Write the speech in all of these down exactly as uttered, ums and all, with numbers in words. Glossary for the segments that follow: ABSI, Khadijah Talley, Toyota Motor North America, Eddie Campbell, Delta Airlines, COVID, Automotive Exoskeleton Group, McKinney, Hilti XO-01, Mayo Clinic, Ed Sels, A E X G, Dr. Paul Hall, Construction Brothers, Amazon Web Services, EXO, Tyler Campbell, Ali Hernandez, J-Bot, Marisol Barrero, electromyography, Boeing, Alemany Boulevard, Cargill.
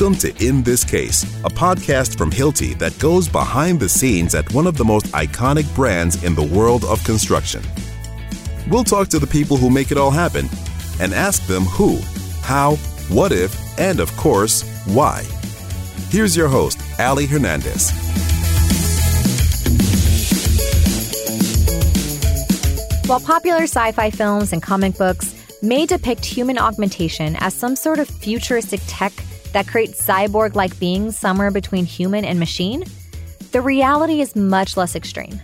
Welcome to In This Case, a podcast from Hilti that goes behind the scenes at one of the most iconic brands in the world of construction. We'll talk to the people who make it all happen and ask them who, how, what if, and of course, why. Here's your host, Ali Hernandez. While popular sci-fi films and comic books may depict human augmentation as some sort of futuristic tech that creates cyborg-like beings somewhere between human and machine, the reality is much less extreme.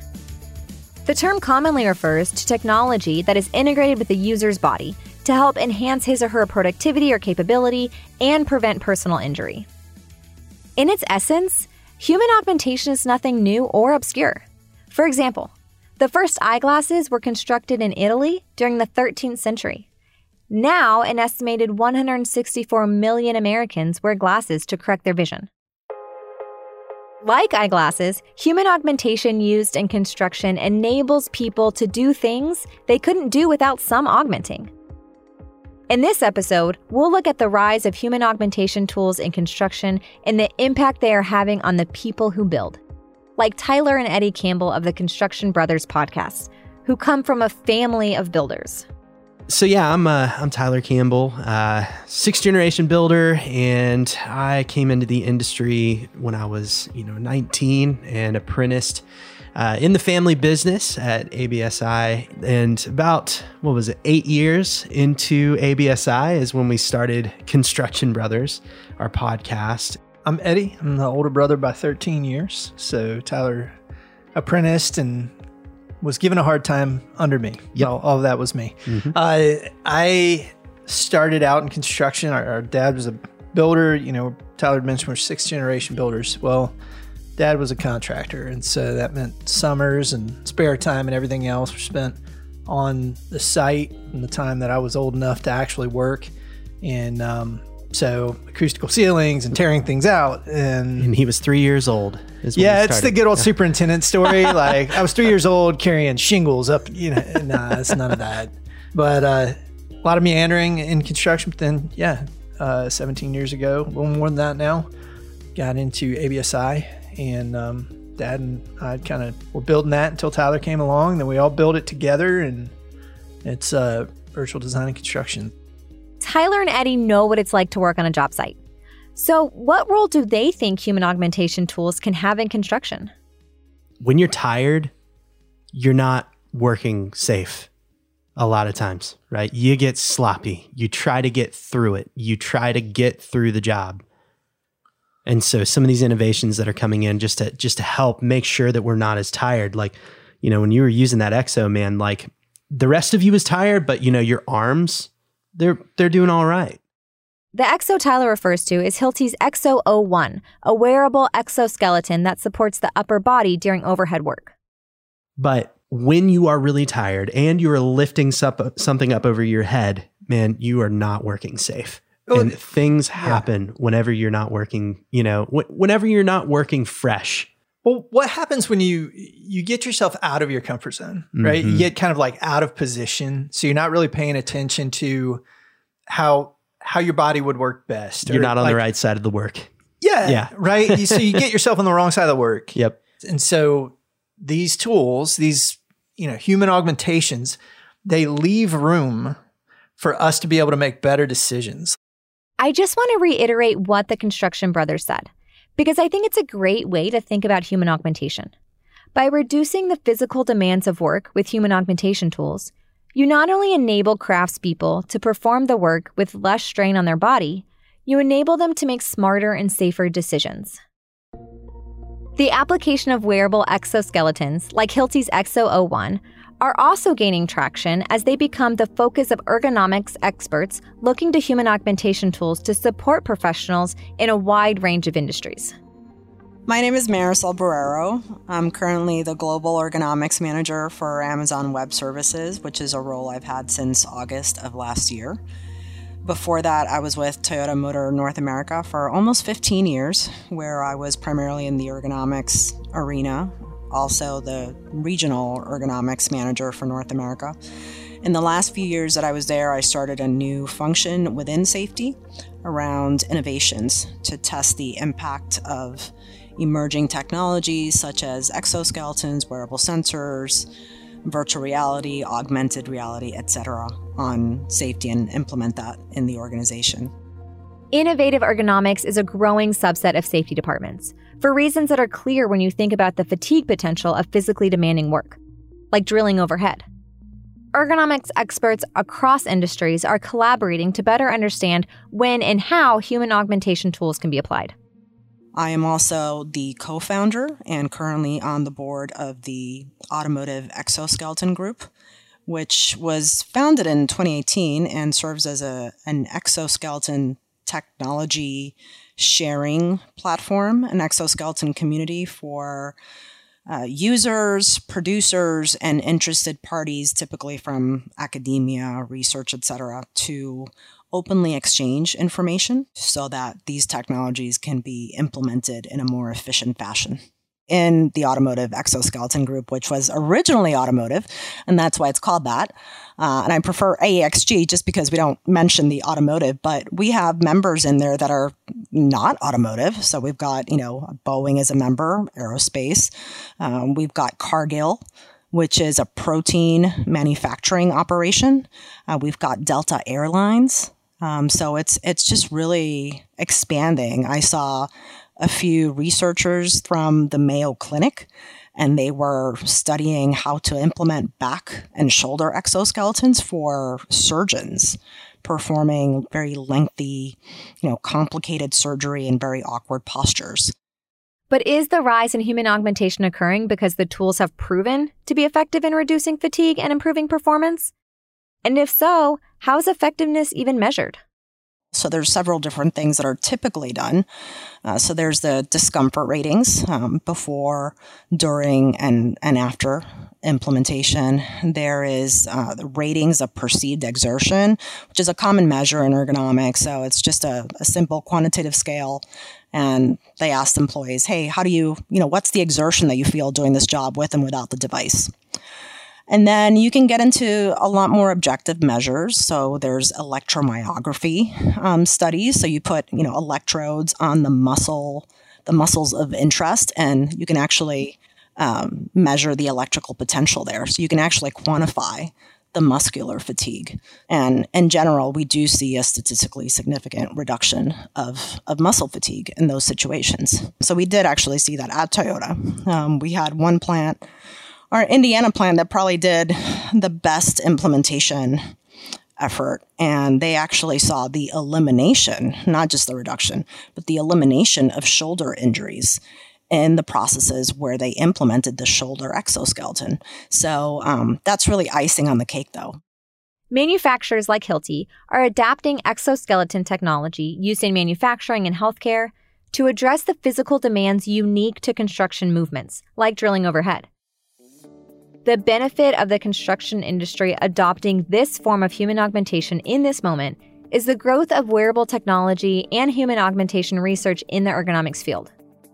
The term commonly refers to technology that is integrated with the user's body to help enhance his or her productivity or capability and prevent personal injury. In its essence, human augmentation is nothing new or obscure. For example, the first eyeglasses were constructed in Italy during the thirteenth century. Now, an estimated one hundred sixty-four million Americans wear glasses to correct their vision. Like eyeglasses, human augmentation used in construction enables people to do things they couldn't do without some augmenting. In this episode, we'll look at the rise of human augmentation tools in construction and the impact they are having on the people who build, like Tyler and Eddie Campbell of the Construction Brothers podcast, who come from a family of builders. So yeah, I'm uh, I'm Tyler Campbell, uh, sixth generation builder, and I came into the industry when I was you know nineteen and apprenticed uh, in the family business at A B S I. And about what was it, eight years into A B S I is when we started Construction Brothers, our podcast. I'm Eddie. I'm the older brother by thirteen years. So Tyler apprenticed and was given a hard time under me. Yep. All, all of that was me. Mm-hmm. Uh, I started out in construction. Our, our dad was a builder. You know, Tyler mentioned we're sixth generation builders. Well, dad was a contractor. And so that meant summers and spare time and everything else were spent on the site in the time that I was old enough to actually work. And um, so acoustical ceilings and tearing things out. And, and he was three years old. Yeah, it's the good old superintendent story. Like, I was three years old carrying shingles up, you know, nah, it's none of that. But uh, a lot of meandering in construction. But then, yeah, uh, seventeen years ago, a little more than that now, got into A B S I. And um, Dad and I kind of were building that until Tyler came along. Then we all built it together. And it's uh, virtual design and construction. Tyler and Eddie know what it's like to work on a job site. So what role do they think human augmentation tools can have in construction? When you're tired, you're not working safe a lot of times, right? You get sloppy. You try to get through it. You try to get through the job. And so some of these innovations that are coming in just to just to help make sure that we're not as tired. Like, you know, when you were using that EXO, man, like the rest of you is tired, but you know, your arms, they're they're doing all right. The EXO Tyler refers to is Hilti's X O zero one, a wearable exoskeleton that supports the upper body during overhead work. But when you are really tired and you are lifting sup- something up over your head, man, you are not working safe. Well, and things happen yeah. whenever you're not working, you know, wh- whenever you're not working fresh. Well, what happens when you you get yourself out of your comfort zone, right? Mm-hmm. You get kind of like out of position. So you're not really paying attention to how... how your body would work best. Or you're not on like, the right side of the work. Yeah. Yeah. Right. So you get yourself on the wrong side of the work. Yep. And so these tools, these, you know, human augmentations, they leave room for us to be able to make better decisions. I just want to reiterate what the Construction Brothers said, because I think it's a great way to think about human augmentation. By reducing the physical demands of work with human augmentation tools, you not only enable craftspeople to perform the work with less strain on their body, you enable them to make smarter and safer decisions. The application of wearable exoskeletons, like Hilti's X O zero one, are also gaining traction as they become the focus of ergonomics experts looking to human augmentation tools to support professionals in a wide range of industries. My name is Marisol Barrero. I'm currently the Global Ergonomics Manager for Amazon Web Services, which is a role I've had since August of last year. Before that, I was with Toyota Motor North America for almost fifteen years, where I was primarily in the ergonomics arena, also the Regional Ergonomics Manager for North America. In the last few years that I was there, I started a new function within safety around innovations to test the impact of emerging technologies such as exoskeletons, wearable sensors, virtual reality, augmented reality, et cetera, on safety and implement that in the organization. Innovative ergonomics is a growing subset of safety departments for reasons that are clear when you think about the fatigue potential of physically demanding work, like drilling overhead. Ergonomics experts across industries are collaborating to better understand when and how human augmentation tools can be applied. I am also the co-founder and currently on the board of the Automotive Exoskeleton Group, which was founded in twenty eighteen and serves as a, an exoskeleton technology sharing platform, an exoskeleton community for uh, users, producers, and interested parties, typically from academia, research, et cetera, to openly exchange information so that these technologies can be implemented in a more efficient fashion. In the Automotive Exoskeleton Group, which was originally automotive, and that's why it's called that. Uh, and I prefer A E X G just because we don't mention the automotive, but we have members in there that are not automotive. So we've got, you know, Boeing as a member, aerospace. Um, we've got Cargill, which is a protein manufacturing operation. Uh, we've got Delta Airlines. Um, so it's it's just really expanding. I saw a few researchers from the Mayo Clinic, and they were studying how to implement back and shoulder exoskeletons for surgeons performing very lengthy, you know, complicated surgery in very awkward postures. But is the rise in human augmentation occurring because the tools have proven to be effective in reducing fatigue and improving performance? And if so, how is effectiveness even measured? So there's several different things that are typically done. Uh, so there's the discomfort ratings um, before, during, and, and after implementation. There is uh, the ratings of perceived exertion, which is a common measure in ergonomics. So it's just a, a simple quantitative scale. And they asked employees, hey, how do you, you know, what's the exertion that you feel doing this job with and without the device? And then you can get into a lot more objective measures. So there's electromyography um, studies. So you put, you know, electrodes on the muscle, the muscles of interest, and you can actually um, measure the electrical potential there. So you can actually quantify the muscular fatigue. And in general, we do see a statistically significant reduction of, of muscle fatigue in those situations. So we did actually see that at Toyota. Um, we had one plant, our Indiana plant, that probably did the best implementation effort. And they actually saw the elimination, not just the reduction, but the elimination of shoulder injuries in the processes where they implemented the shoulder exoskeleton. So um, that's really icing on the cake, though. Manufacturers like Hilti are adapting exoskeleton technology used in manufacturing and healthcare to address the physical demands unique to construction movements, like drilling overhead. The benefit of the construction industry adopting this form of human augmentation in this moment is the growth of wearable technology and human augmentation research in the ergonomics field.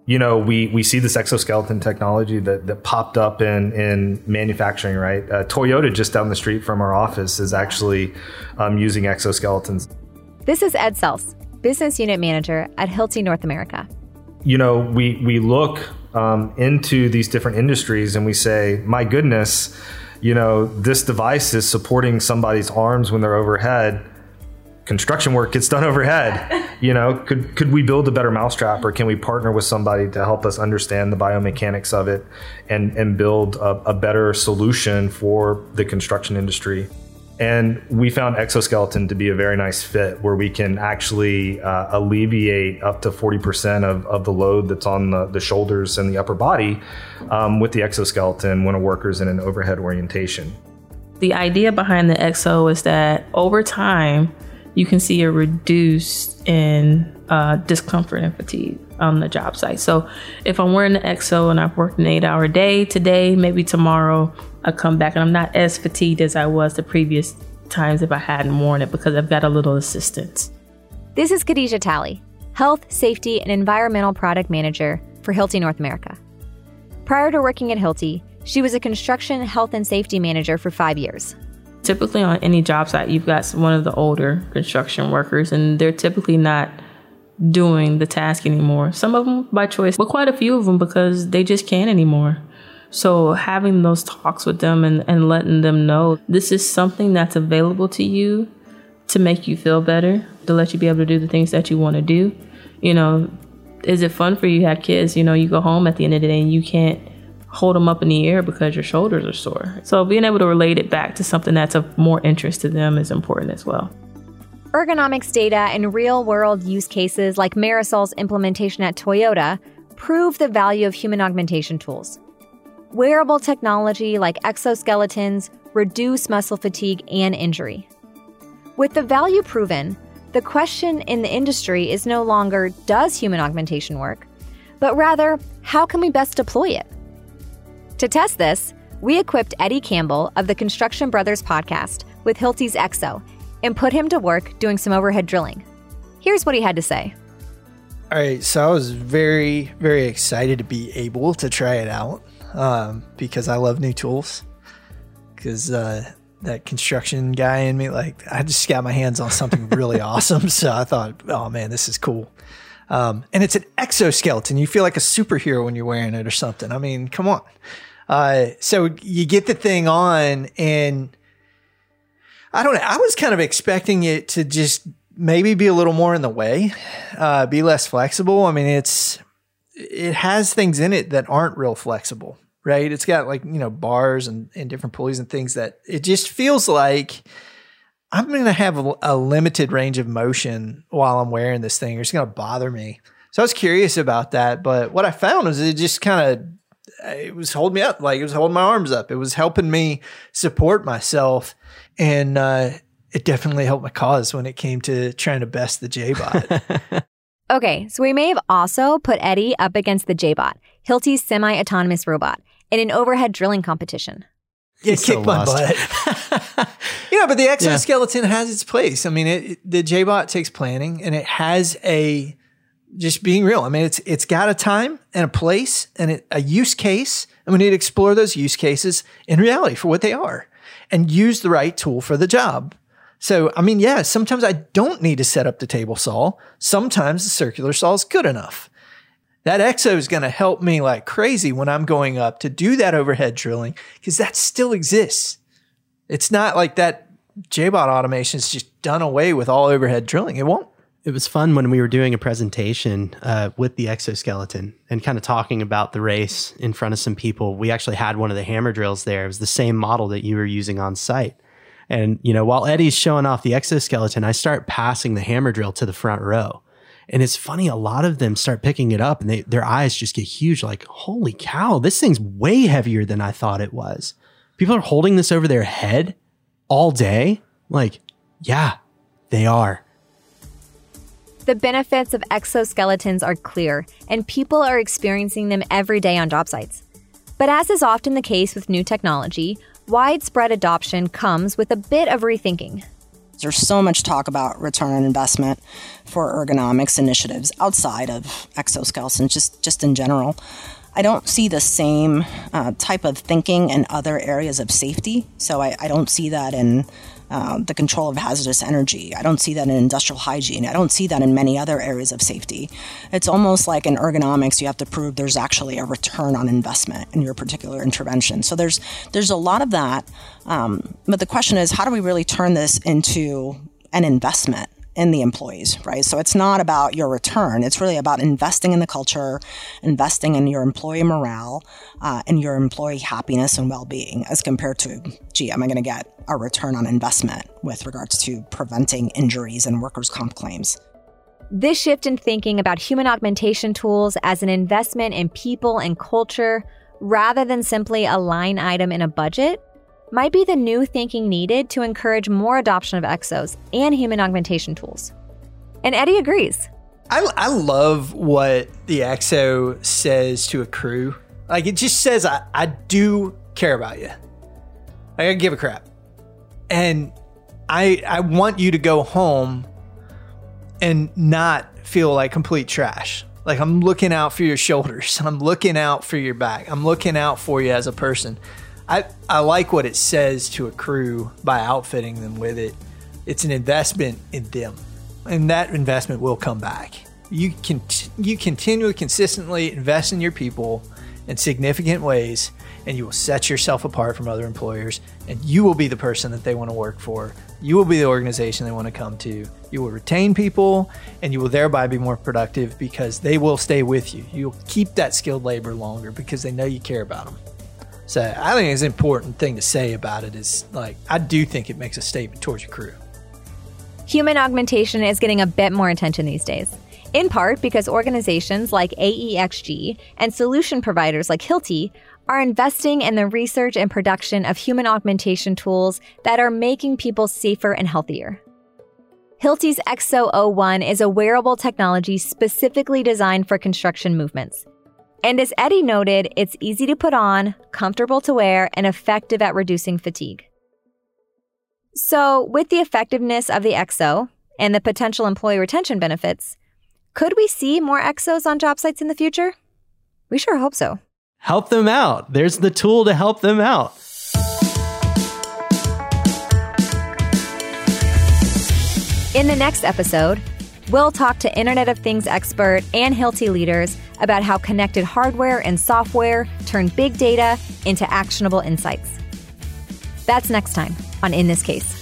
You know, we, we see this exoskeleton technology that, that popped up in, in manufacturing, right? Uh, Toyota, just down the street from our office, is actually um, using exoskeletons. This is Ed Sels, Business Unit Manager at Hilti North America. You know, we, we look um, into these different industries and we say, my goodness, you know, this device is supporting somebody's arms when they're overhead. Construction work gets done overhead. You know, could could we build a better mousetrap, or can we partner with somebody to help us understand the biomechanics of it and, and build a, a better solution for the construction industry? And we found exoskeleton to be a very nice fit where we can actually uh, alleviate up to forty percent of, of the load that's on the, the shoulders and the upper body um, with the exoskeleton when a worker's in an overhead orientation. The idea behind the exo is that over time, you can see a reduce in uh, discomfort and fatigue on the job site. So if I'm wearing the exo and I've worked an eight hour day today, maybe tomorrow I come back and I'm not as fatigued as I was the previous times if I hadn't worn it because I've got a little assistance. This is Khadijah Talley, Health, Safety, and Environmental Product Manager for Hilti North America. Prior to working at Hilti, she was a construction health and safety manager for five years. typically on any job site, you've got one of the older construction workers, and they're typically not doing the task anymore. Some of them by choice, but quite a few of them because they just can't anymore. So having those talks with them and, and letting them know this is something that's available to you to make you feel better, to let you be able to do the things that you want to do. You know, is it fun for you to have kids? You know, you go home at the end of the day and you can't hold them up in the air because your shoulders are sore. So being able to relate it back to something that's of more interest to them is important as well. Ergonomics data and real-world use cases like Marisol's implementation at Toyota prove the value of human augmentation tools. Wearable technology like exoskeletons reduce muscle fatigue and injury. With the value proven, the question in the industry is no longer, does human augmentation work? But rather, how can we best deploy it? To test this, we equipped Eddie Campbell of the Construction Brothers podcast with Hilti's EXO and put him to work doing some overhead drilling. Here's what he had to say. All right, so I was very, very excited to be able to try it out um, because I love new tools. Because uh, that construction guy in me, like, I just got my hands on something really awesome. So I thought, oh man, this is cool. Um, and it's an exoskeleton. You feel like a superhero when you're wearing it or something. I mean, come on. Uh, so you get the thing on, and I don't know. I was kind of expecting it to just maybe be a little more in the way, uh, be less flexible. I mean, it's, it has things in it that aren't real flexible, right? It's got, like, you know, bars and, and different pulleys and things that it just feels like I'm going to have a, a limited range of motion while I'm wearing this thing. It's going to bother me. So I was curious about that. But what I found was it just kind of, it was holding me up. Like, it was holding my arms up. It was helping me support myself. And uh, it definitely helped my cause when it came to trying to best the J-Bot. Okay, so we may have also put Eddie up against the J-Bot, Hilti's semi-autonomous robot, in an overhead drilling competition. It kicked my butt. You know, but the exoskeleton yeah. has its place. I mean, it, it, the J-Bot takes planning, and it has a, just being real, I mean, it's it's got a time and a place and it, a use case, and we need to explore those use cases in reality for what they are and use the right tool for the job. So, I mean, yeah, sometimes I don't need to set up the table saw. Sometimes the circular saw is good enough. That EXO is going to help me like crazy when I'm going up to do that overhead drilling, because that still exists. It's not like that J-Bot automation is just done away with all overhead drilling. It won't. It was fun when we were doing a presentation uh, with the exoskeleton and kind of talking about the race in front of some people. We actually had one of the hammer drills there. It was the same model that you were using on site. And, you know, while Eddie's showing off the exoskeleton, I start passing the hammer drill to the front row. And it's funny, a lot of them start picking it up and they, their eyes just get huge, like, holy cow, this thing's way heavier than I thought it was. People are holding this over their head all day. Like, yeah, they are. The benefits of exoskeletons are clear, and people are experiencing them every day on job sites. But as is often the case with new technology, widespread adoption comes with a bit of rethinking. There's so much talk about return on investment for ergonomics initiatives outside of exoskeletons, just, just in general. I don't see the same uh, type of thinking in other areas of safety, so I, I don't see that in uh, the control of hazardous energy. I don't see that in industrial hygiene. I don't see that in many other areas of safety. It's almost like in ergonomics, you have to prove there's actually a return on investment in your particular intervention. So there's there's a lot of that, um, but the question is, how do we really turn this into an investment in the employees, right? So it's not about your return. It's really about investing in the culture, investing in your employee morale, uh, and your employee happiness and well-being, as compared to, gee, am I going to get a return on investment with regards to preventing injuries and workers' comp claims? This shift in thinking about human augmentation tools as an investment in people and culture, rather than simply a line item in a budget, might be the new thinking needed to encourage more adoption of exos and human augmentation tools. And Eddie agrees. I, I love what the EXO says to a crew. Like, it just says, I, I do care about you. Like, I give a crap. And I I want you to go home and not feel like complete trash. Like, I'm looking out for your shoulders. I'm looking out for your back. I'm looking out for you as a person. I, I like what it says to a crew by outfitting them with it. It's an investment in them, and that investment will come back. You can cont- you continually, consistently invest in your people in significant ways, and you will set yourself apart from other employers, and you will be the person that they want to work for. You will be the organization they want to come to. You will retain people, and you will thereby be more productive because they will stay with you. You'll keep that skilled labor longer because they know you care about them. So I think it's an important thing to say about it is, like, I do think it makes a statement towards your crew. Human augmentation is getting a bit more attention these days, in part because organizations like A E X G and solution providers like Hilti are investing in the research and production of human augmentation tools that are making people safer and healthier. Hilti's X O zero one is a wearable technology specifically designed for construction movements. And as Eddie noted, it's easy to put on, comfortable to wear, and effective at reducing fatigue. So, with the effectiveness of the X O and the potential employee retention benefits, could we see more X Os on job sites in the future? We sure hope so. Help them out. There's the tool to help them out. In the next episode, we'll talk to Internet of Things expert and Hilti leaders about how connected hardware and software turn big data into actionable insights. That's next time on In This Case.